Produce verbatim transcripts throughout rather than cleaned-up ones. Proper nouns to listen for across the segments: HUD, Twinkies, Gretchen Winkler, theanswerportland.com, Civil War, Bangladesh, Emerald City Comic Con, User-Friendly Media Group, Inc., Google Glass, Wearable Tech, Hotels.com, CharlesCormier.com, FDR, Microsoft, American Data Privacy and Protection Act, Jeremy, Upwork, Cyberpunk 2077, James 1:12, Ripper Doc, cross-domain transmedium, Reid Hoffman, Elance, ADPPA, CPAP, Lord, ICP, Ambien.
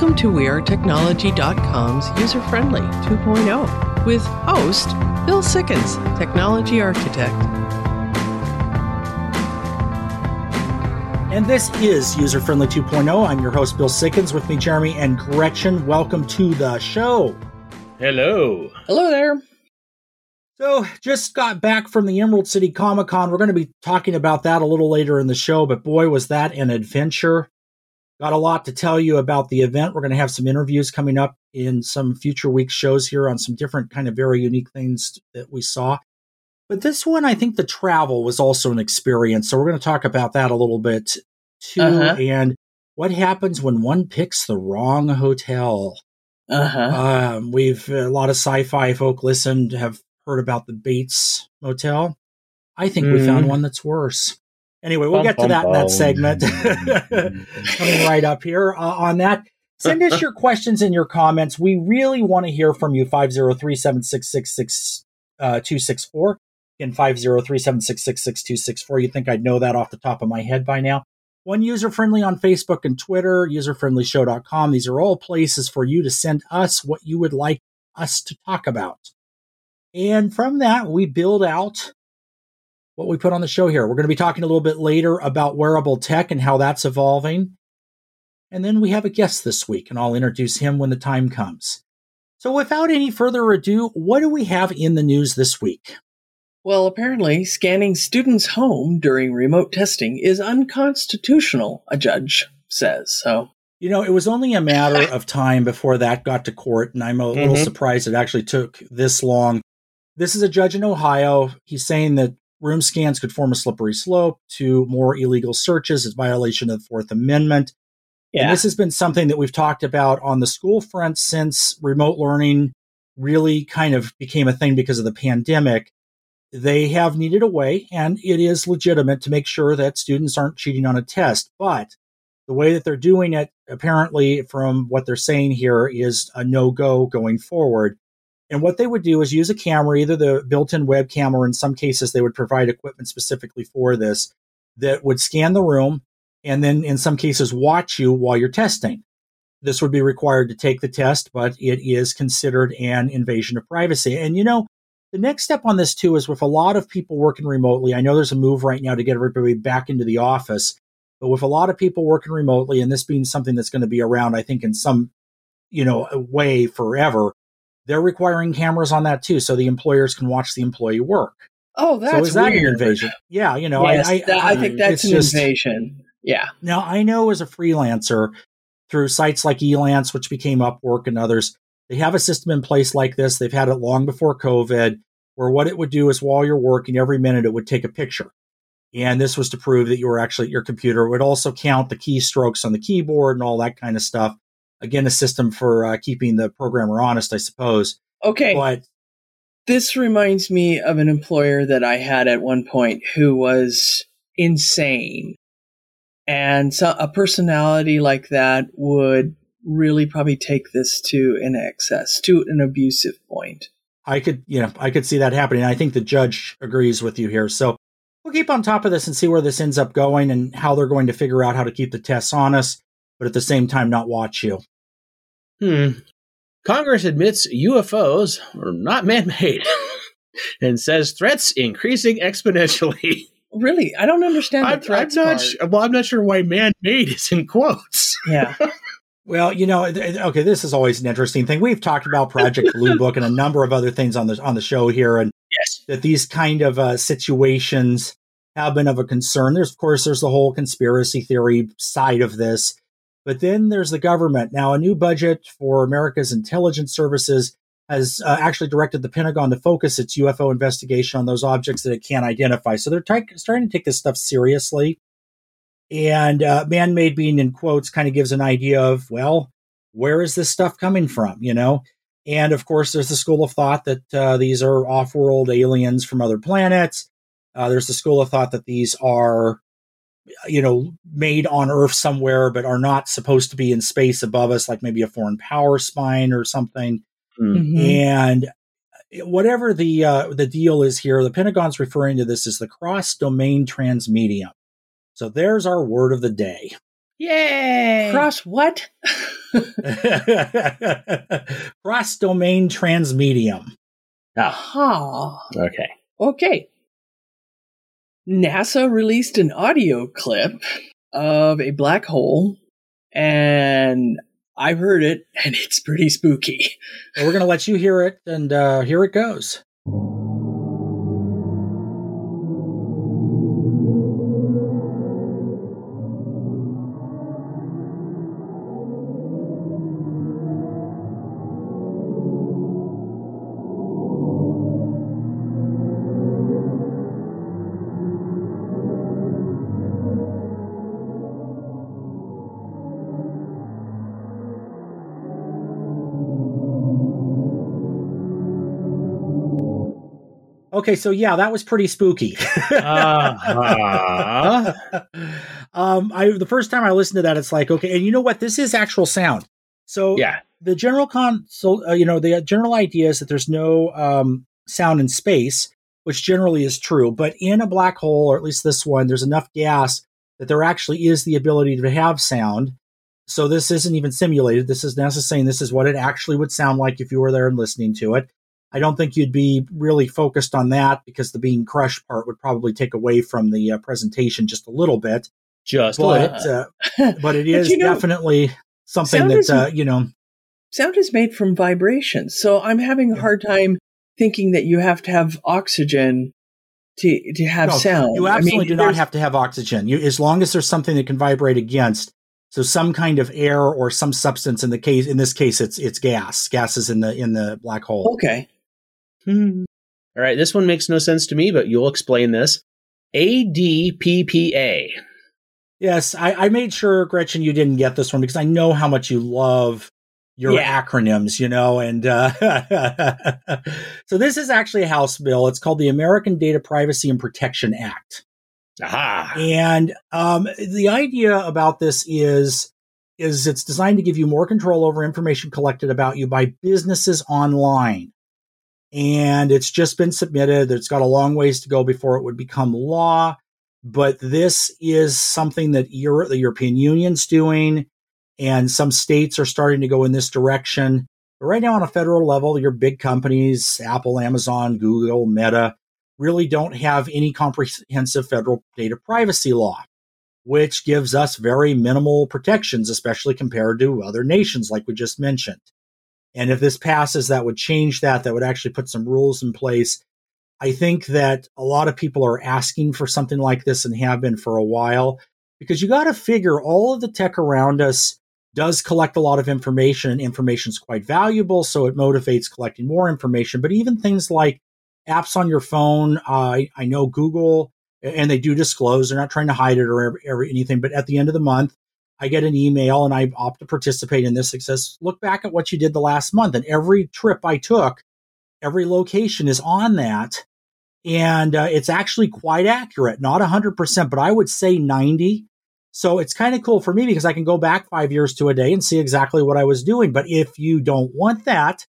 Welcome to We Are Technology dot com's User-Friendly two point oh with host Bill Sikkens, Technology Architect. And this is User-Friendly two point oh. I'm your host, Bill Sikkens. With me, Jeremy and Gretchen. Welcome to the show. Hello. Hello there. So just got back from the Emerald City Comic Con. We're going to be talking about that a little later in the show, but boy, was that an adventure. Got a lot to tell you about the event. We're going to have some interviews coming up in some future week shows here on some different kind of very unique things that we saw. But this one, I think the travel was also an experience. So we're going to talk about that a little bit too. Uh-huh. And what happens when one picks the wrong hotel? Uh-huh. Um, we've a lot of sci-fi folk listened have heard about the Bates Motel. I think mm. we found one that's worse. Anyway, we'll bum, get to bum, that bum. in that segment coming right up here uh, on that. Send us your questions and your comments. We really want to hear from you. five oh three, seven six six, six two six four. Again, five oh three, seven six six, six two six four. You think I'd know that off the top of my head by now. One user-friendly on Facebook and Twitter, user friendly show dot com. These are all places for you to send us what you would like us to talk about. And from that, we build out what we put on the show here. We're going to be talking a little bit later about wearable tech and how that's evolving. And then we have a guest this week, and I'll introduce him when the time comes. So without any further ado, what do we have in the news this week? Well, apparently, scanning students' home during remote testing is unconstitutional, a judge says. So, you know, it was only a matter of time before that got to court, and I'm a mm-hmm. little surprised it actually took this long. This is a judge in Ohio. He's saying that room scans could form a slippery slope to more illegal searches. It's a violation of the Fourth Amendment. Yeah. And this has been something that we've talked about on the school front since remote learning really kind of became a thing because of the pandemic. They have needed a way, and it is legitimate to make sure that students aren't cheating on a test. But the way that they're doing it, apparently from what they're saying here, is a no-go going forward. And what they would do is use a camera, either the built-in webcam, or in some cases, they would provide equipment specifically for this that would scan the room and then in some cases watch you while you're testing. This would be required to take the test, but it is considered an invasion of privacy. And, you know, the next step on this, too, is with a lot of people working remotely. I know there's a move right now to get everybody back into the office, but with a lot of people working remotely and this being something that's going to be around, I think, in some, you know, way forever, they're requiring cameras on that, too, so the employers can watch the employee work. Oh, that's weird. So is that weird. An invasion? Yeah, you know. Yes, I, I, I, I think that's an just, invasion. Yeah. Now, I know as a freelancer, through sites like Elance, which became Upwork and others, they have a system in place like this. They've had it long before COVID, where what it would do is while you're working, every minute it would take a picture. And this was to prove that you were actually at your computer. It would also count the keystrokes on the keyboard and all that kind of stuff. Again, a system for uh, keeping the programmer honest, I suppose. Okay. But this reminds me of an employer that I had at one point who was insane. And so a personality like that would really probably take this to an excess, to an abusive point. I could, you know, I could see that happening. I think the judge agrees with you here. So we'll keep on top of this and see where this ends up going and how they're going to figure out how to keep the tests honest, but at the same time, not watch you. Hmm. Congress admits U F Os are not man-made and says threats increasing exponentially. Really? I don't understand the I'm, threats I'm not, part. Well, I'm not sure why man-made is in quotes. Yeah. Well, you know, okay, this is always an interesting thing. We've talked about Project Blue Book and a number of other things on the, on the show here, and yes, that these kind of uh, situations have been of a concern. There's, of course, there's the whole conspiracy theory side of this, but then there's the government. Now, a new budget for America's intelligence services has uh, actually directed the Pentagon to focus its U F O investigation on those objects that it can't identify. So they're t- starting to take this stuff seriously. And uh, man-made being in quotes kind of gives an idea of, well, where is this stuff coming from, you know? And, of course, there's the school of thought that uh, these are off-world aliens from other planets. Uh, there's the school of thought that these are, you know, made on Earth somewhere but are not supposed to be in space above us, like maybe a foreign power spine or something. Mm-hmm. And whatever the uh, the deal is here, the Pentagon's referring to this as the cross-domain transmedium. So there's our word of the day. Yay! Cross what? Cross-domain transmedium. Ah. Uh-huh. Okay. Okay. NASA released an audio clip of a black hole, and I heard it, and it's pretty spooky. Well, we're going to let you hear it, and uh, here it goes. Okay, so yeah, that was pretty spooky. uh-huh. um, I the first time I listened to that, it's like, okay, and you know what? This is actual sound. So yeah. the general con, so, uh, you know, the general idea is that there's no um, sound in space, which generally is true. But in a black hole, or at least this one, there's enough gas that there actually is the ability to have sound. So this isn't even simulated. This is NASA saying this is what it actually would sound like if you were there and listening to it. I don't think you'd be really focused on that because the being crushed part would probably take away from the uh, presentation just a little bit. Just but, uh, but it is but you know, definitely something that, is, uh, you know. Sound is made from vibrations. So I'm having a yeah. hard time thinking that you have to have oxygen to to have no, sound. You absolutely I mean, do not have to have oxygen. You, as long as there's something that can vibrate against. So some kind of air or some substance in the case, in this case, it's, it's gas. Gas is in the, in the black hole. Okay. Hmm. All right, this one makes no sense to me, but you'll explain this. A D P P A. Yes, I, I made sure, Gretchen, you didn't get this one because I know how much you love your yeah. acronyms, you know. And uh, so this is actually a House bill. It's called the American Data Privacy and Protection Act. Aha. And um, the idea about this is, is it's designed to give you more control over information collected about you by businesses online. And it's just been submitted. It's got a long ways to go before it would become law. But this is something that Euro- the European Union's doing, and some states are starting to go in this direction. But right now on a federal level, your big companies, Apple, Amazon, Google, Meta, really don't have any comprehensive federal data privacy law, which gives us very minimal protections, especially compared to other nations like we just mentioned. And if this passes, that would change that. That would actually put some rules in place. I think that a lot of people are asking for something like this and have been for a while, because you got to figure all of the tech around us does collect a lot of information, and information is quite valuable, so it motivates collecting more information. But even things like apps on your phone, uh, I, I know Google, and they do disclose. They're not trying to hide it or, or anything, but at the end of the month, I get an email and I opt to participate in this. It says, look back at what you did the last month. And every trip I took, every location is on that. And uh, it's actually quite accurate, not one hundred percent, but I would say ninety. So it's kind of cool for me because I can go back five years to a day and see exactly what I was doing. But if you don't want that,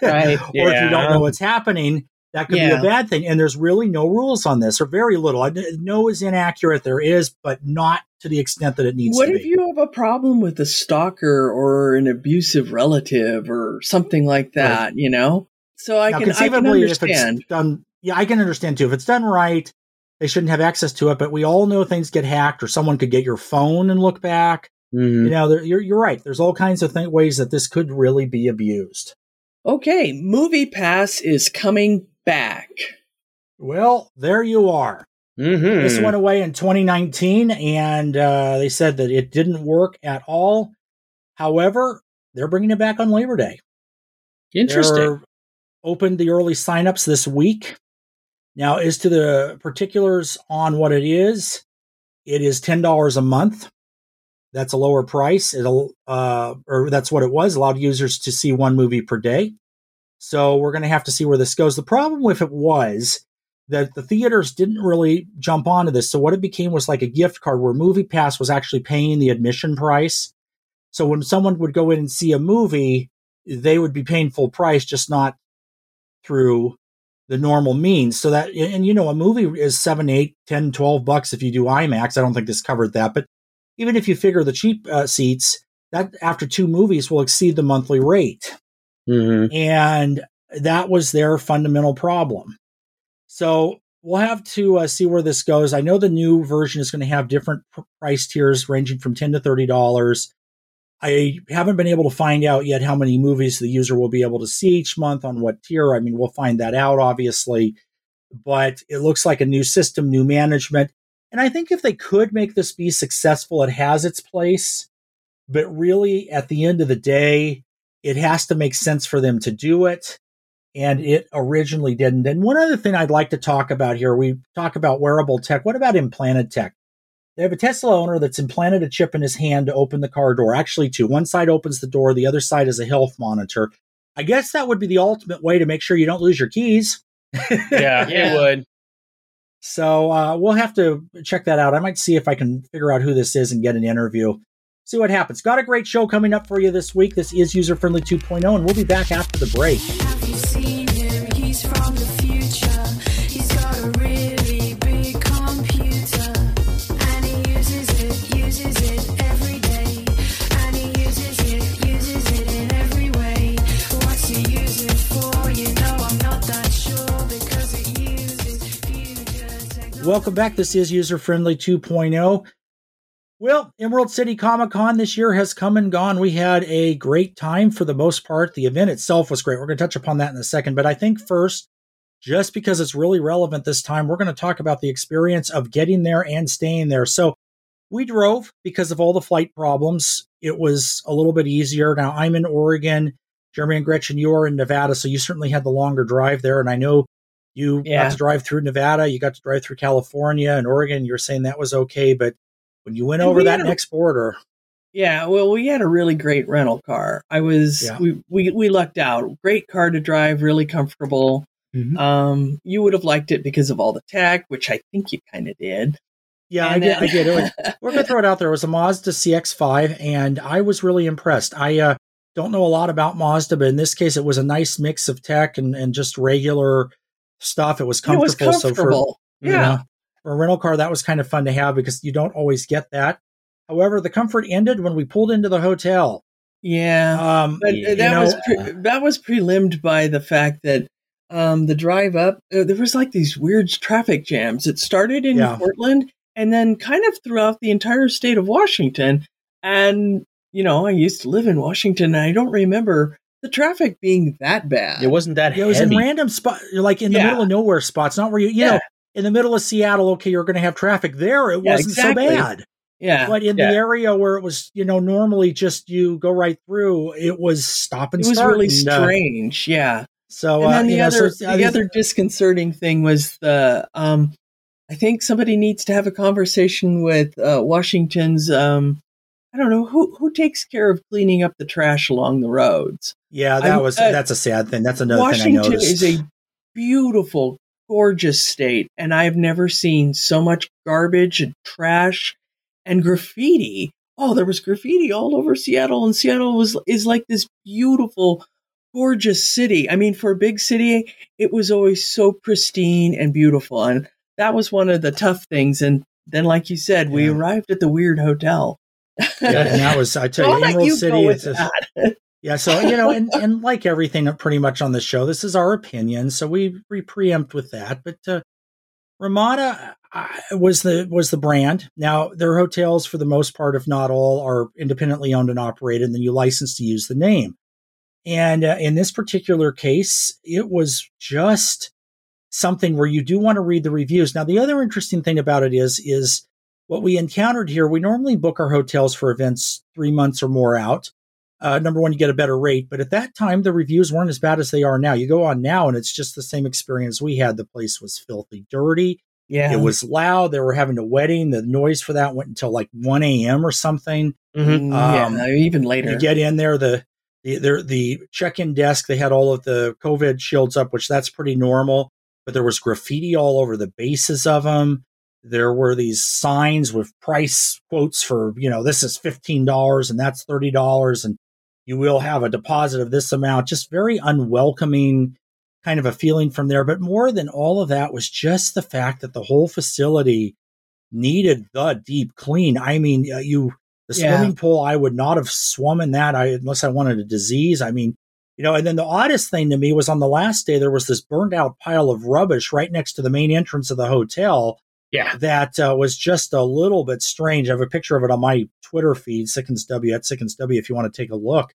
right. or yeah. if you don't know what's happening, that could yeah. be a bad thing. And there's really no rules on this, or very little. I know is inaccurate. There is, but not to the extent that it needs what to be. What if you have a problem with a stalker or an abusive relative or something like that, right. you know? So I, now, can, I can understand. If it's done, yeah, I can understand, too. If it's done right, they shouldn't have access to it. But we all know things get hacked, or someone could get your phone and look back. Mm-hmm. You know, you're, you're right. There's all kinds of th- ways that this could really be abused. Okay, MoviePass is coming back. Well, there you are. Mm-hmm. This went away in twenty nineteen, and uh, they said that it didn't work at all. However, they're bringing it back on Labor Day. Interesting. They're opened the early signups this week. Now, as to the particulars on what it is, it is ten dollars a month. That's a lower price. It'll, uh, or that's what it was. Allowed users to see one movie per day. So we're going to have to see where this goes. The problem with it was that the theaters didn't really jump onto this. So what it became was like a gift card where MoviePass was actually paying the admission price. So when someone would go in and see a movie, they would be paying full price, just not through the normal means. So that, and you know, a movie is seven, eight, ten, twelve bucks if you do IMAX. I don't think this covered that, but even if you figure the cheap uh, seats, that after two movies will exceed the monthly rate. Mm-hmm. And that was their fundamental problem. So we'll have to uh, see where this goes. I know the new version is going to have different pr- price tiers ranging from ten dollars to thirty dollars. I haven't been able to find out yet how many movies the user will be able to see each month on what tier. I mean, we'll find that out, obviously. But it looks like a new system, new management. And I think if they could make this be successful, it has its place. But really, at the end of the day, it has to make sense for them to do it. And it originally didn't. And one other thing I'd like to talk about here, we talk about wearable tech. What about implanted tech? They have a Tesla owner that's implanted a chip in his hand to open the car door. Actually, two. One side opens the door. The other side is a health monitor. I guess that would be the ultimate way to make sure you don't lose your keys. Yeah, it would. So uh, we'll have to check that out. I might see if I can figure out who this is and get an interview. See what happens. Got a great show coming up for you this week. This is User Friendly two point oh, and we'll be back after the break. Have you seen him? He's from the future. He's got a real... Welcome back. This is User Friendly two point oh. Well, Emerald City Comic Con this year has come and gone. We had a great time for the most part. The event itself was great. We're going to touch upon that in a second. But I think first, just because it's really relevant this time, we're going to talk about the experience of getting there and staying there. So we drove because of all the flight problems. It was a little bit easier. Now, I'm in Oregon. Jeremy and Gretchen, you are in Nevada. So you certainly had the longer drive there. And I know You yeah. got to drive through Nevada, you got to drive through California and Oregon. You were saying that was okay, but when you went and over we that a, next border. Yeah, well, we had a really great rental car. I was, yeah. we, we, we lucked out. Great car to drive, really comfortable. Mm-hmm. Um, you would have liked it because of all the tech, which I think you kind of did. Yeah, and I then- did. I did. It was, we're going to throw it out there. It was a Mazda C X five, and I was really impressed. I uh, don't know a lot about Mazda, but in this case, it was a nice mix of tech and, and just regular stuff. It was comfortable. It was comfortable. So for, yeah. you know, for a rental car, that was kind of fun to have because you don't always get that. However, the comfort ended when we pulled into the hotel. Yeah. Um, but that know, was pre- that was prelimed by the fact that um, the drive up, uh, there was like these weird traffic jams. It started in yeah. Portland and then kind of throughout the entire state of Washington. And, you know, I used to live in Washington and I don't remember the traffic being that bad. It wasn't that yeah, heavy. It was in random spots, like in the yeah. middle of nowhere spots, not where you, you yeah. know, in the middle of Seattle, okay, you're going to have traffic there. It yeah, wasn't exactly. so bad. Yeah. But in yeah. the area where it was, you know, normally just you go right through, it was stop and start. It was really strange. Uh, yeah. So, and then uh, the, you other, know, so the other th- disconcerting thing was the, um, I think somebody needs to have a conversation with uh, Washington's, um, I don't know who who takes care of cleaning up the trash along the roads. Yeah, that I, was uh, that's a sad thing. That's another Washington thing I noticed. Washington is a beautiful, gorgeous state, and I've never seen so much garbage and trash and graffiti. Oh, there was graffiti all over Seattle, and Seattle was is like this beautiful, gorgeous city. I mean, for a big city, it was always so pristine and beautiful, and that was one of the tough things. And then, like you said, yeah. we arrived at the weird hotel. Yeah, and that was, I tell you, I'll Emerald you City. It's a, yeah, so, you know, and, and like everything pretty much on the show, this is our opinion, so we, we preempt with that. But uh, Ramada uh, was the was the brand. Now, their hotels, for the most part, if not all, are independently owned and operated, and then you license to use the name. And uh, in this particular case, it was just something where you do want to read the reviews. Now, the other interesting thing about it is is, what we encountered here, we normally book our hotels for events three months or more out. Uh, number one, you get a better rate. But at that time, the reviews weren't as bad as they are now. You go on now, and it's just the same experience we had. The place was filthy, dirty. Yeah. It was loud. They were having a wedding. The noise for that went until like one a.m. or something. Mm-hmm. Um, yeah, even later. You get in there, the the, the, the check-in desk, they had all of the COVID shields up, which that's pretty normal. But there was graffiti all over the bases of them. There were these signs with price quotes for, you know, this is fifteen dollars and that's thirty dollars and you will have a deposit of this amount. Just very unwelcoming kind of a feeling from there. But more than all of that was just the fact that the whole facility needed the deep clean. I mean, uh, you The swimming yeah. pool, I would not have swum in that I, unless I wanted a disease. I mean, you know, and then the oddest thing to me was on the last day, there was this burned out pile of rubbish right next to the main entrance of the hotel. Yeah. That uh, was just a little bit strange. I have a picture of it on my Twitter feed, Sikkens W at Sikkens W, if you want to take a look.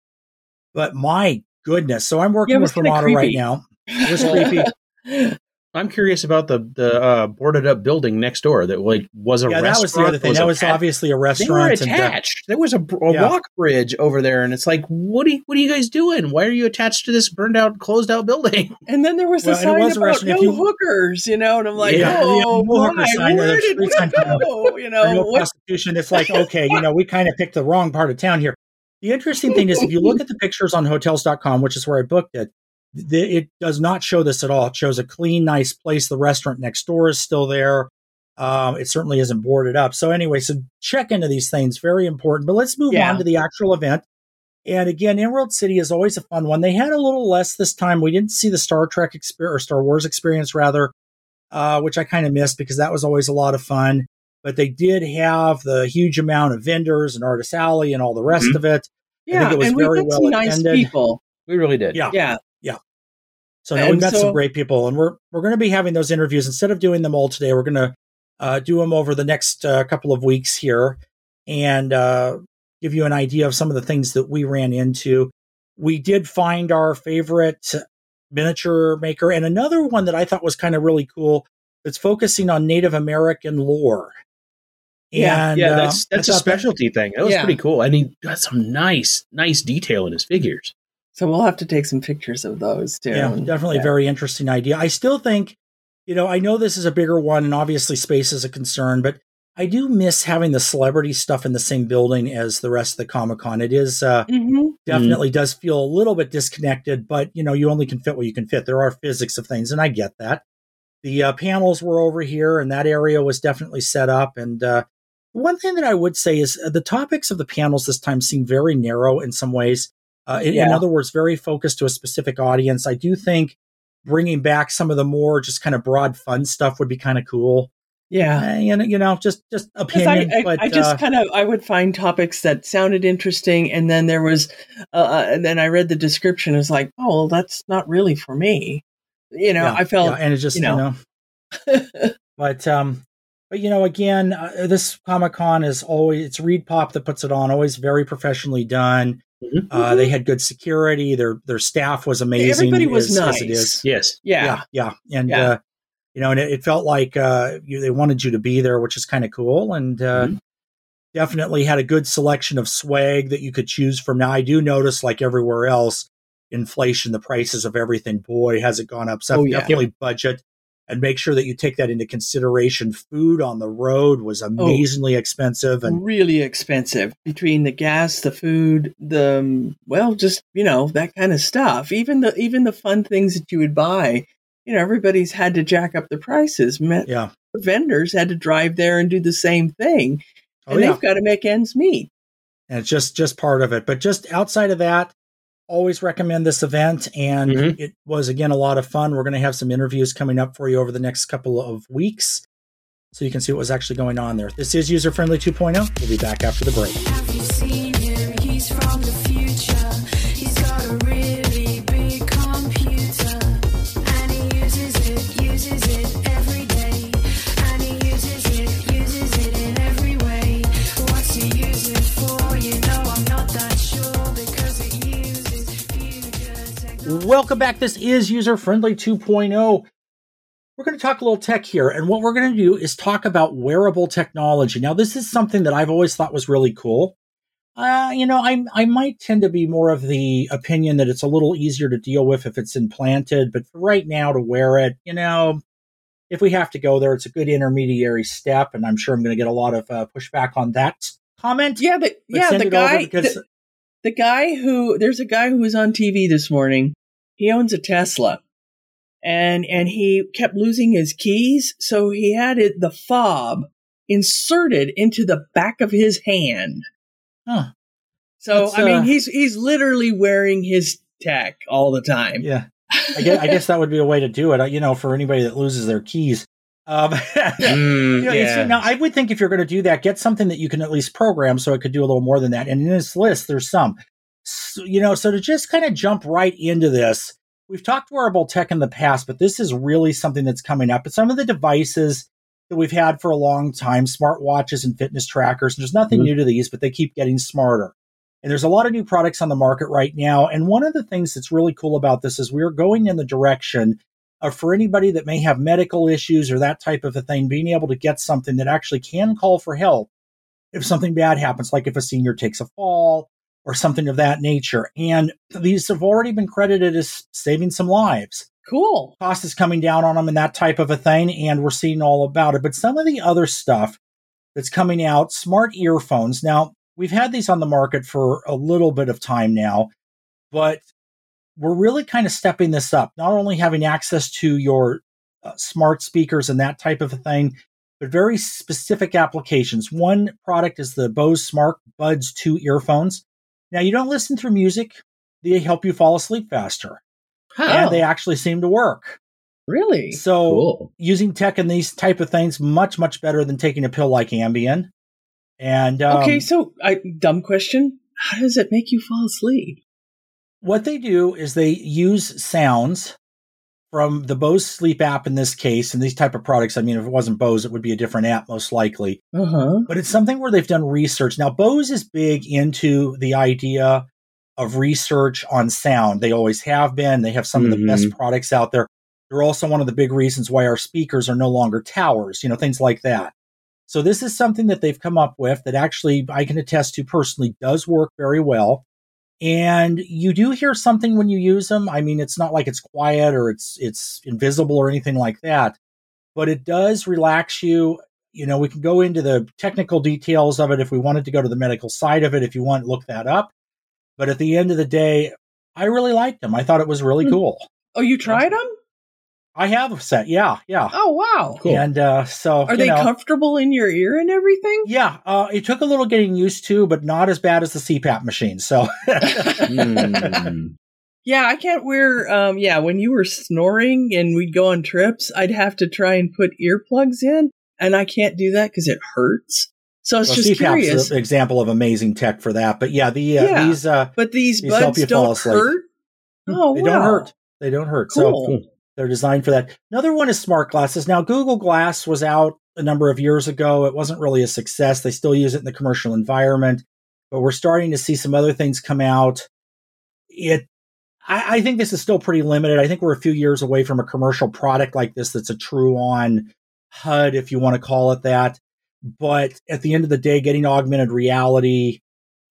But my goodness. So I'm working yeah, with Ramada right now. It was creepy. I'm curious about the the uh, boarded up building next door that like was a yeah, restaurant. Yeah, that was the other thing. Was that was attached. Obviously a restaurant. They were attached. And, uh, there was a, a yeah. walk bridge over there, and it's like, what are you, what are you guys doing? Why are you attached to this burned out, closed out building? And then there was well, the sign was about no you, hookers, you know, and I'm like, yeah, oh, yeah, no my, sign where did we go? You know, no prostitution. It's like, okay, you know, we kind of picked the wrong part of town here. The interesting thing is, if you look at the pictures on Hotels dot com, which is where I booked it, it does not show this at all. It shows a clean, nice place. The restaurant next door is still there. Um, it certainly isn't boarded up. So anyway, so check into these things. Very important. But let's move yeah. on to the actual event. And again, Emerald City is always a fun one. They had a little less this time. We didn't see the Star Trek experience, or Star Wars experience rather, uh, which I kind of missed because that was always a lot of fun. But they did have the huge amount of vendors and Artist Alley and all the rest mm-hmm. of it. Yeah, I think it was and very we well some attended. Nice people. We really did. Yeah. Yeah. So no, we met so, some great people, and we're we're going to be having those interviews. Instead of doing them all today, we're going to uh, do them over the next uh, couple of weeks here and uh, give you an idea of some of the things that we ran into. We did find our favorite miniature maker, and another one that I thought was kind of really cool that's focusing on Native American lore. Yeah, and, yeah, that's that's uh, a specialty that, thing. That was yeah. pretty cool. I mean, got some nice, nice detail in his figures. So we'll have to take some pictures of those, too. Yeah, definitely yeah. a very interesting idea. I still think, you know, I know this is a bigger one, and obviously space is a concern, but I do miss having the celebrity stuff in the same building as the rest of the Comic-Con. It is uh, mm-hmm. definitely mm-hmm. does feel a little bit disconnected, but, you know, you only can fit what you can fit. There are physics of things, and I get that. The uh, panels were over here, and that area was definitely set up. And uh, one thing that I would say is the topics of the panels this time seem very narrow in some ways. Uh, in, yeah. in other words, very focused to a specific audience. I do think bringing back some of the more just kind of broad fun stuff would be kind of cool. Yeah. And, you know, just, just opinion. I, I, but, I just uh, kind of, I would find topics that sounded interesting. And then there was, uh, and then I read the description. It's like, oh, well, that's not really for me. You know, yeah, I felt, yeah, and it just, you know, you know. but, um, but, you know, again, uh, this Comic-Con is always, it's Reed Pop that puts it on, always very professionally done. Mm-hmm. Uh, they had good security. Their their staff was amazing. Everybody was as, nice. As it is. Yes. Yeah. Yeah. yeah. And, yeah. Uh, you know, and it, it felt like uh, you, they wanted you to be there, which is kind of cool. And uh, mm-hmm. definitely had a good selection of swag that you could choose from. Now, I do notice, like everywhere else, inflation, the prices of everything, boy, has it gone up. So oh, yeah. definitely budget and make sure that you take that into consideration. Food on the road was amazingly oh, expensive. And really expensive between the gas, the food, the, um, well, just, you know, that kind of stuff. Even the, even the fun things that you would buy, you know, everybody's had to jack up the prices. Yeah. The vendors had to drive there and do the same thing. And oh, yeah. they've got to make ends meet. And it's just, just part of it. But just outside of that, always recommend this event, and mm-hmm. it was, again, a lot of fun. We're going to have some interviews coming up for you over the next couple of weeks, so you can see what was actually going on there. This is User-Friendly two point oh. We'll be back after the break. Have you seen him? He's from the future. He's got a really big computer, and he uses it, uses it every day, and he uses it, uses it in every way. What's he use it for? You know I'm not that sure, because it uses. Welcome back. This is User-Friendly two point oh. We're going to talk a little tech here, and what we're going to do is talk about wearable technology. Now, this is something that I've always thought was really cool. Uh, you know, I, I might tend to be more of the opinion that it's a little easier to deal with if it's implanted, but for right now to wear it, you know, if we have to go there, it's a good intermediary step, and I'm sure I'm going to get a lot of uh, pushback on that comment. Yeah, but, but yeah, the guy... The guy who, there's a guy who was on T V this morning. He owns a Tesla, and and he kept losing his keys. So he had it, the fob inserted into the back of his hand. Huh. So, uh, I mean, he's he's literally wearing his tech all the time. Yeah. I guess, I guess that would be a way to do it, you know, for anybody that loses their keys. Um, mm, you know, yeah. Now, I would think if you're going to do that, get something that you can at least program so it could do a little more than that. And in this list, there's some. So, you know, so to just kind of jump right into this, we've talked wearable tech in the past, but this is really something that's coming up. But some of the devices that we've had for a long time, smartwatches and fitness trackers, and there's nothing mm-hmm. new to these, but they keep getting smarter. And there's a lot of new products on the market right now. And one of the things that's really cool about this is we're going in the direction of, for anybody that may have medical issues or that type of a thing, being able to get something that actually can call for help if something bad happens, like if a senior takes a fall or something of that nature. And these have already been credited as saving some lives. Cool. Cost is coming down on them and that type of a thing, and we're seeing all about it. But some of the other stuff that's coming out, smart earphones. Now, we've had these on the market for a little bit of time now, but we're really kind of stepping this up, not only having access to your uh, smart speakers and that type of a thing, but very specific applications. One product is the Bose Smart Buds two earphones. Now, you don't listen through music. They help you fall asleep faster. Oh. And they actually seem to work. Really? So cool. Using tech in these type of things, much, much better than taking a pill like Ambien. And um, okay, so I, dumb question. How does it make you fall asleep? What they do is they use sounds from the Bose Sleep app in this case, and these type of products. I mean, if it wasn't Bose, it would be a different app most likely. Uh-huh. But it's something where they've done research. Now, Bose is big into the idea of research on sound. They always have been. They have some mm-hmm. of the best products out there. They're also one of the big reasons why our speakers are no longer towers, you know, things like that. So this is something that they've come up with that actually I can attest to personally does work very well. And you do hear something when you use them. I mean, it's not like it's quiet or it's it's invisible or anything like that, but it does relax you. You know, we can go into the technical details of it if we wanted to go to the medical side of it. If you want, look that up. But at the end of the day, I really liked them. I thought it was really cool. Oh, you tried them? I have a set, yeah, yeah. Oh, wow. Cool. And uh, so, Are you they know, comfortable in your ear and everything? Yeah. Uh, it took a little getting used to, but not as bad as the C PAP machine, so. mm. Yeah, I can't wear, um, yeah, when you were snoring and we'd go on trips, I'd have to try and put earplugs in, and I can't do that because it hurts. So I was well, just C PAP's curious. C PAP's an example of amazing tech for that, but yeah, the uh, yeah. these uh, But these, these buds don't hurt? Oh, They wow. don't hurt. They don't hurt. Cool. So, they're designed for that. Another one is smart glasses. Now, Google Glass was out a number of years ago. It wasn't really a success. They still use it in the commercial environment, but we're starting to see some other things come out. It, I, I think this is still pretty limited. I think we're a few years away from a commercial product like this that's a true-on H U D, if you want to call it that. But at the end of the day, getting augmented reality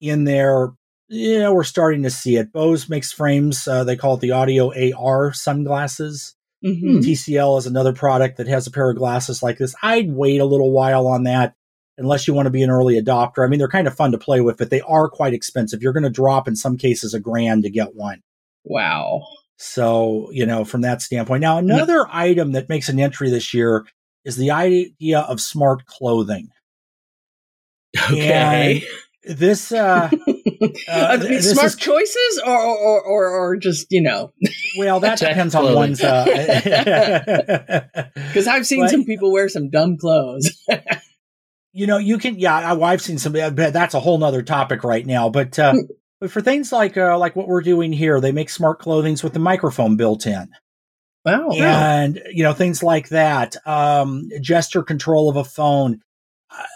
in there, yeah, we're starting to see it. Bose makes frames. Uh, they call it the Audio A R sunglasses. Mm-hmm. T C L is another product that has a pair of glasses like this. I'd wait a little while on that unless you want to be an early adopter. I mean, they're kind of fun to play with, but they are quite expensive. You're going to drop, in some cases, a grand to get one. Wow. So, you know, from that standpoint. Now, another yeah. item that makes an entry this year is the idea of smart clothing. Okay. And this... Uh, Uh, smart is, choices or, or, or, or just, you know. Well, that depends on one's. Because uh, I've seen but, some people wear some dumb clothes. You know, you can. Yeah, I, I've seen some. That's a whole nother topic right now. But uh, but for things like uh, like what we're doing here, they make smart clothings with the microphone built in. Wow. And, wow. you know, things like that. Um, gesture control of a phone.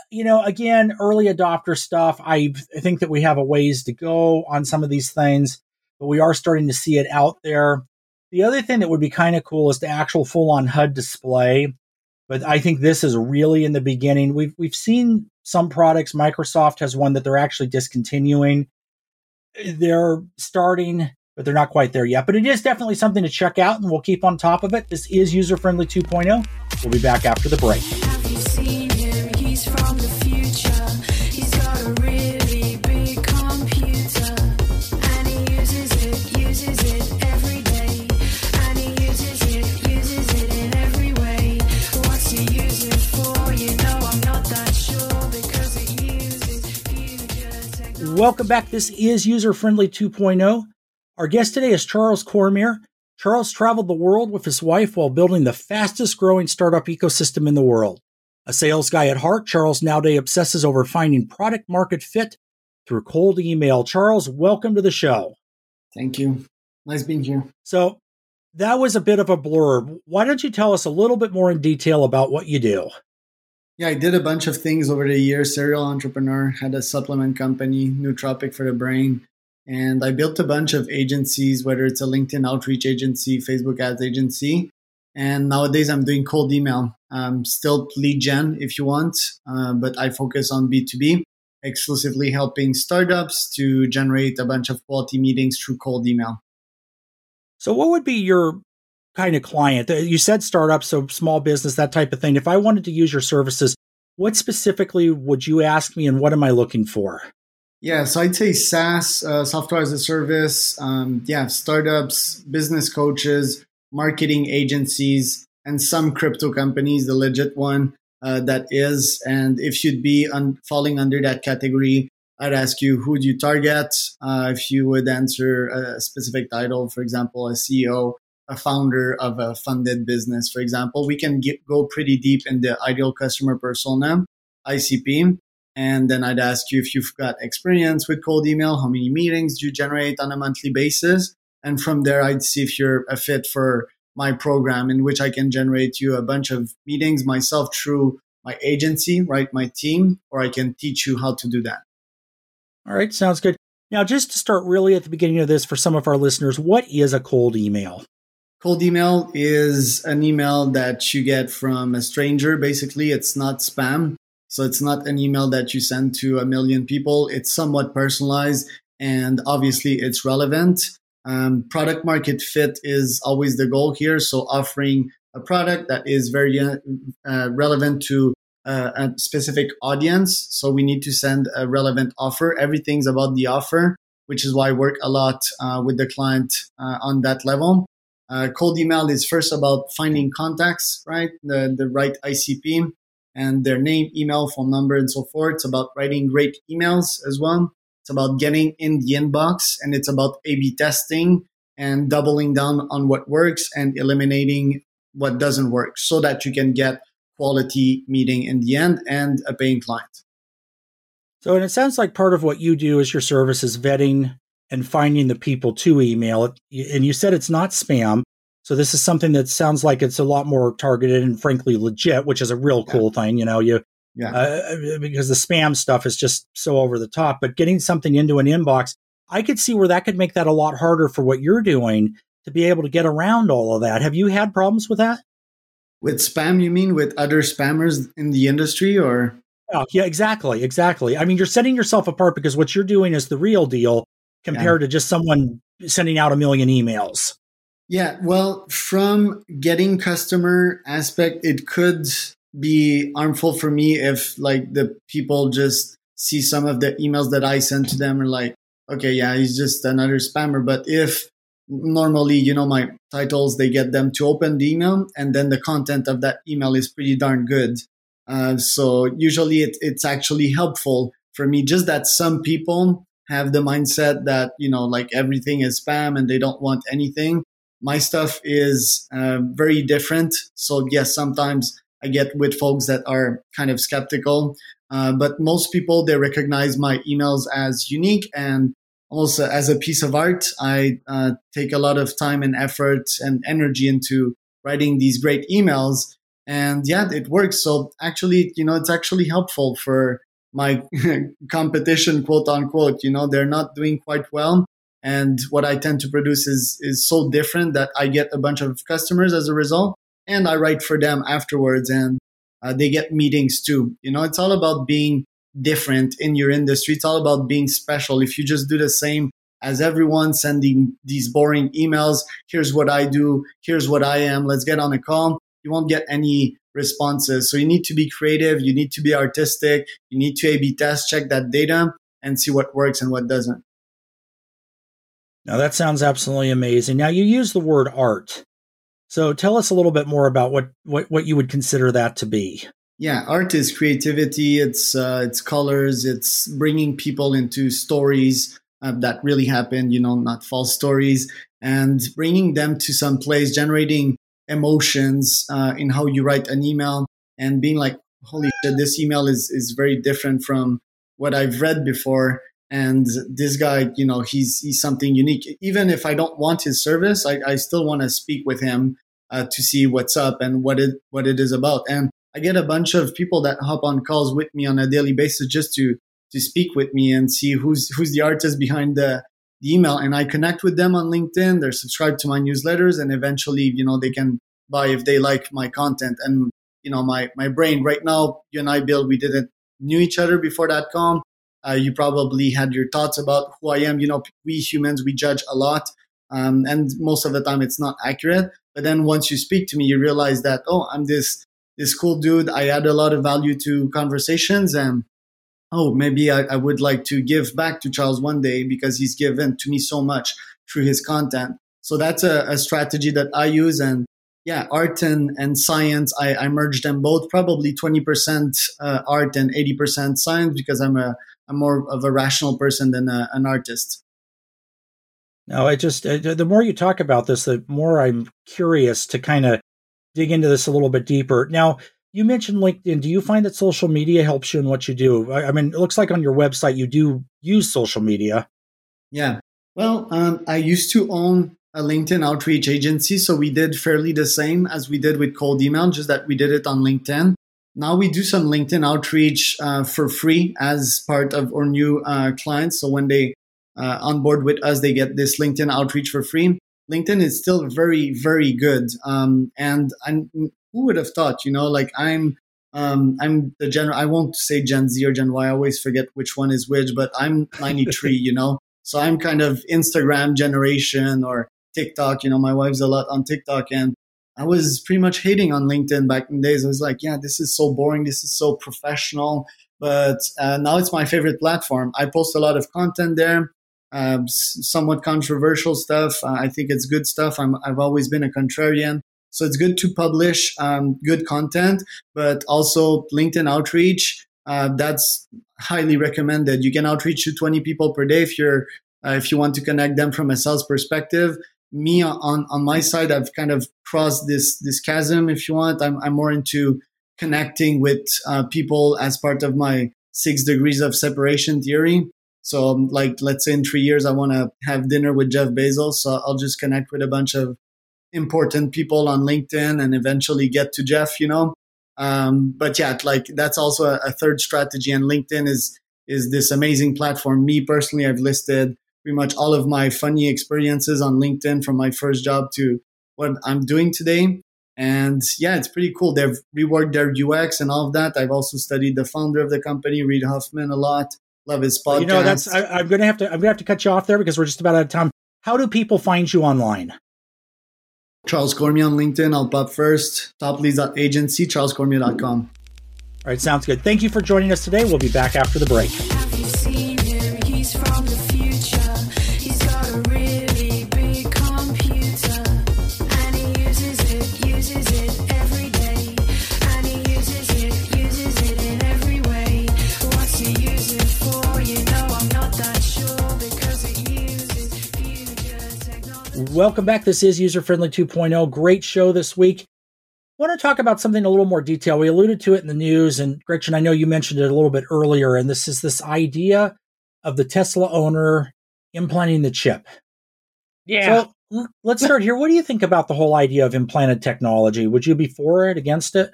You know, again, early adopter stuff, I think that we have a ways to go on some of these things, but we are starting to see it out there. The other thing that would be kind of cool is the actual full-on H U D display, but I think this is really in the beginning. We've, we've seen some products. Microsoft has one that they're actually discontinuing. They're starting, but they're not quite there yet. But it is definitely something to check out, and we'll keep on top of it. This is User-Friendly two point oh. We'll be back after the break. Welcome back. This is User-Friendly two point oh. Our guest today is Charles Cormier. Charles traveled the world with his wife while building the fastest-growing startup ecosystem in the world. A sales guy at heart, Charles nowadays obsesses over finding product-market fit through cold email. Charles, welcome to the show. Thank you. Nice being here. So that was a bit of a blurb. Why don't you tell us a little bit more in detail about what you do? Yeah, I did a bunch of things over the years. Serial entrepreneur, had a supplement company, Nootropic for the brain. And I built a bunch of agencies, whether it's a LinkedIn outreach agency, Facebook ads agency. And nowadays I'm doing cold email, um, still lead gen if you want, uh, but I focus on B two B, exclusively helping startups to generate a bunch of quality meetings through cold email. So what would be your kind of client? You said startups, so small business, that type of thing. If I wanted to use your services, what specifically would you ask me and what am I looking for? Yeah, so I'd say SaaS, uh, software as a service, um, yeah, startups, business coaches, marketing agencies, and some crypto companies, the legit one uh, that is. And if you'd be un- falling under that category, I'd ask you, who do you target? Uh, if you would answer a specific title, for example, a C E O, a founder of a funded business, for example, we can get, go pretty deep in the ideal customer persona, I C P. And then I'd ask you if you've got experience with cold email, how many meetings do you generate on a monthly basis? And from there, I'd see if you're a fit for my program, in which I can generate you a bunch of meetings myself through my agency, right? My team, or I can teach you how to do that. All right. Sounds good. Now, just to start really at the beginning of this for some of our listeners, what is a cold email? Cold email is an email that you get from a stranger. Basically, it's not spam. So it's not an email that you send to a million people. It's somewhat personalized and obviously it's relevant. Um, product market fit is always the goal here. So offering a product that is very uh, relevant to uh, a specific audience. So we need to send a relevant offer. Everything's about the offer, which is why I work a lot uh, with the client uh, on that level. Uh, cold email is first about finding contacts, right? The, the right I C P. And their name, email, phone number, and so forth. It's about writing great emails as well. It's about getting in the inbox, and it's about A B testing and doubling down on what works and eliminating what doesn't work so that you can get quality meeting in the end and a paying client. So, and it sounds like part of what you do is your service is vetting and finding the people to email. And you said it's not spam. So this is something that sounds like it's a lot more targeted and frankly legit, which is a real cool yeah. thing, you know, you yeah. uh, because the spam stuff is just so over the top. But getting something into an inbox, I could see where that could make that a lot harder for what you're doing to be able to get around all of that. Have you had problems with that? With spam, you mean with other spammers in the industry or? Oh, yeah, exactly. Exactly. I mean, you're setting yourself apart because what you're doing is the real deal compared yeah. to just someone sending out a million emails. Yeah, well, from getting customer aspect, it could be harmful for me if like the people just see some of the emails that I send to them are like, okay, yeah, he's just another spammer. But if normally, you know, my titles, they get them to open the email and then the content of that email is pretty darn good. Uh, so usually it, it's actually helpful for me, just that some people have the mindset that, you know, like everything is spam and they don't want anything. My stuff is uh, very different. So yes, sometimes I get with folks that are kind of skeptical, uh, but most people, they recognize my emails as unique and also as a piece of art. I uh, take a lot of time and effort and energy into writing these great emails and yeah, it works. So actually, you know, it's actually helpful for my competition, quote unquote, you know, they're not doing quite well. And what I tend to produce is is so different that I get a bunch of customers as a result, and I write for them afterwards, and uh, they get meetings too. You know, it's all about being different in your industry. It's all about being special. If you just do the same as everyone, sending these boring emails, here's what I do, here's what I am, let's get on a call, you won't get any responses. So you need to be creative, you need to be artistic, you need to A B test, check that data, and see what works and what doesn't. Now, that sounds absolutely amazing. Now, you use the word art. So tell us a little bit more about what, what, what you would consider that to be. Yeah, art is creativity. It's uh, it's colors. It's bringing people into stories uh, that really happened, you know, not false stories. and bringing them to some place, generating emotions uh, in how you write an email and being like, holy shit, this email is, is very different from what I've read before. And this guy, you know, he's he's something unique. Even if I don't want his service, I, I still want to speak with him uh, to see what's up and what it what it is about. And I get a bunch of people that hop on calls with me on a daily basis just to to speak with me and see who's who's the artist behind the, the email. And I connect with them on LinkedIn. They're subscribed to my newsletters, and eventually, you know, they can buy if they like my content. And you know, my my brain right now, you and I, Bill, we didn't knew each other before dot com. Uh, you probably had your thoughts about who I am. You know, we humans, we judge a lot. Um, and most of the time it's not accurate. But then once you speak to me, you realize that, oh, I'm this, this cool dude. I add a lot of value to conversations. And, oh, maybe I, I would like to give back to Charles one day because he's given to me so much through his content. So that's a, a strategy that I use. And yeah, art and, and science, I, I merge them both, probably twenty percent uh, art and eighty percent science because I'm a I'm more of a rational person than a, an artist. No, I just, the more you talk about this, the more I'm curious to kind of dig into this a little bit deeper. Now, you mentioned LinkedIn. Do you find that social media helps you in what you do? I mean, it looks like on your website, you do use social media. Yeah. Well, um, I used to own a LinkedIn outreach agency. So we did fairly the same as we did with cold email, just that we did it on LinkedIn. Now we do some LinkedIn outreach uh, for free as part of our new uh, clients. So when they uh, onboard with us, they get this LinkedIn outreach for free. LinkedIn is still very, very good. Um, and I'm, who would have thought, you know, like I'm, um, I'm the general, I won't say Gen Z or Gen Y. I always forget which one is which, but I'm ninety-three, you know, so I'm kind of Instagram generation or TikTok. You know, my wife's a lot on TikTok, and I was pretty much hating on LinkedIn back in the days. I was like, yeah, this is so boring. This is so professional. But uh, now it's my favorite platform. I post a lot of content there, uh, somewhat controversial stuff. Uh, I think it's good stuff. I'm, I've always been a contrarian. So it's good to publish um, good content, but also LinkedIn outreach. Uh, that's highly recommended. You can outreach to twenty people per day if you're uh, if you want to connect them from a sales perspective. Me on, on my side, I've kind of crossed this this chasm, if you want. I'm, I'm more into connecting with uh, people as part of my six degrees of separation theory. So like, let's say in three years, I want to have dinner with Jeff Bezos. So I'll just connect with a bunch of important people on LinkedIn and eventually get to Jeff, you know. Um, but yeah, like that's also a, a third strategy. And LinkedIn is is this amazing platform. Me personally, I've listed pretty much all of my funny experiences on LinkedIn from my first job to what I'm doing today. And yeah, it's pretty cool. They've reworked their U X and all of that. I've also studied the founder of the company, Reid Hoffman, a lot. Love his podcast. You know, that's, I, I'm going to have to, I'm going to have to cut you off there because we're just about out of time. How do people find you online? Charles Cormier on LinkedIn. I'll pop first. top leads dot agency, Charles Cormier dot com. All right. Sounds good. Thank you for joining us today. We'll be back after the break. Welcome back. This is User-Friendly two point oh. Great show this week. I want to talk about something in a little more detail. We alluded to it in the news, and Gretchen, I know you mentioned it a little bit earlier, and this is this idea of the Tesla owner implanting the chip. Yeah. So let's start here. What do you think about the whole idea of implanted technology? Would you be for it, against it?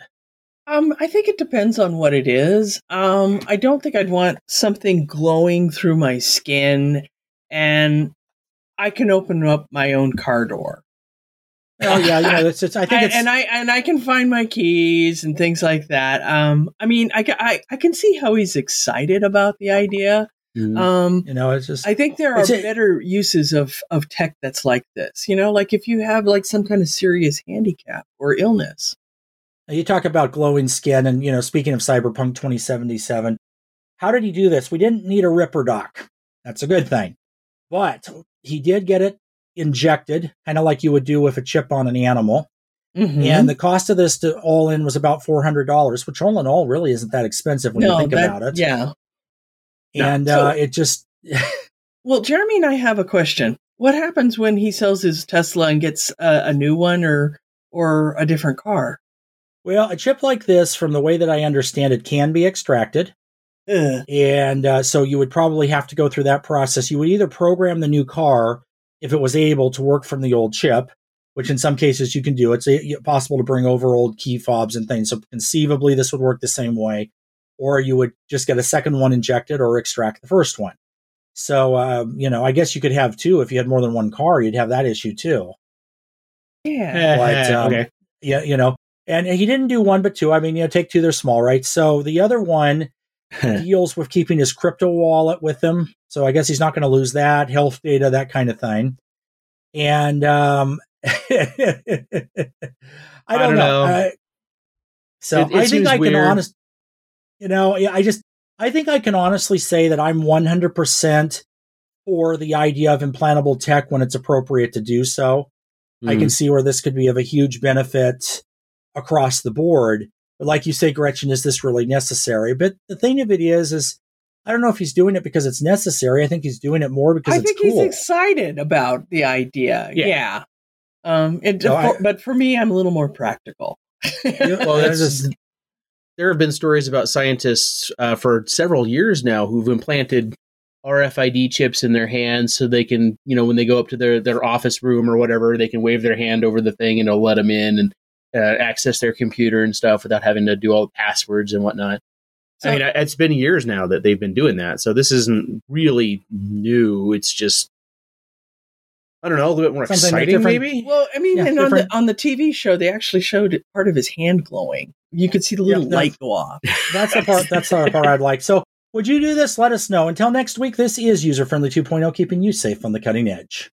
Um, I think it depends on what it is. Um, I don't think I'd want something glowing through my skin, and I can open up my own car door. Oh yeah, you know, that's, it's, I think, I, it's, and I and I can find my keys and things like that. Um, I mean, I, I, I can see how he's excited about the idea. Mm, um, you know, it's just I think there are better uses of of tech that's like this. You know, like if you have like some kind of serious handicap or illness. You talk about glowing skin, and you know, speaking of Cyberpunk twenty seventy-seven, how did he do this? We didn't need a Ripper Doc. That's a good thing, but he did get it injected, kind of like you would do with a chip on an animal. Mm-hmm. And the cost of this to all in was about four hundred dollars, which all in all really isn't that expensive when no, you think that, about it. Yeah. And no, so, uh, it just... Well, Jeremy and I have a question. What happens when he sells his Tesla and gets a, a new one or or a different car? Well, a chip like this, from the way that I understand it, can be extracted. Ugh. And uh, so you would probably have to go through that process. You would either program the new car, if it was able to work from the old chip, which in some cases you can do. It's possible to bring over old key fobs and things. So conceivably, this would work the same way. Or you would just get a second one injected or extract the first one. So, uh, you know, I guess you could have two. If you had more than one car, you'd have that issue too. Yeah. But, um, okay. Yeah, you know. And he didn't do one, but two. I mean, you know, take two, they're small, right? So the other one deals with keeping his crypto wallet with him. So I guess he's not going to lose that, health data, that kind of thing. And um, I, don't I don't know. know. I, so it, it I think I weird. can honestly, you know, I just, I think I can honestly say that I'm one hundred percent for the idea of implantable tech when it's appropriate to do so. Mm. I can see where this could be of a huge benefit across the board. But like you say, Gretchen, is this really necessary? But the thing of it is, is I don't know if he's doing it because it's necessary. I think he's doing it more because I it's cool. I think he's excited about the idea. Yeah. yeah. Um, it, no, I, but for me, I'm a little more practical. Yeah, well, that's just, there have been stories about scientists uh, for several years now who've implanted R F I D chips in their hands so they can, you know, when they go up to their, their office room or whatever, they can wave their hand over the thing and it'll let them in and Uh, access their computer and stuff without having to do all the passwords and whatnot. So, I mean, it's been years now that they've been doing that. So this isn't really new. It's just, I don't know, a little bit more exciting, maybe? Well, I mean, yeah, and on the, on the T V show, they actually showed part of his hand glowing. You could see the little yep, light go off. That's the part, that's the part I'd like. So would you do this? Let us know. Until next week, this is User-Friendly two point oh, keeping you safe on the cutting edge.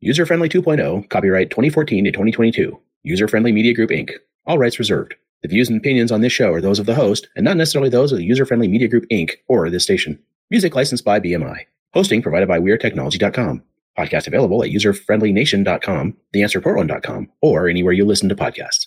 User-Friendly two point oh, copyright twenty fourteen to twenty twenty-two. User-Friendly Media Group, Incorporated. All rights reserved. The views and opinions on this show are those of the host and not necessarily those of the User-Friendly Media Group, Incorporated or this station. Music licensed by B M I. Hosting provided by weird technology dot com. Podcast available at user friendly nation dot com, the answer portland dot com, or anywhere you listen to podcasts.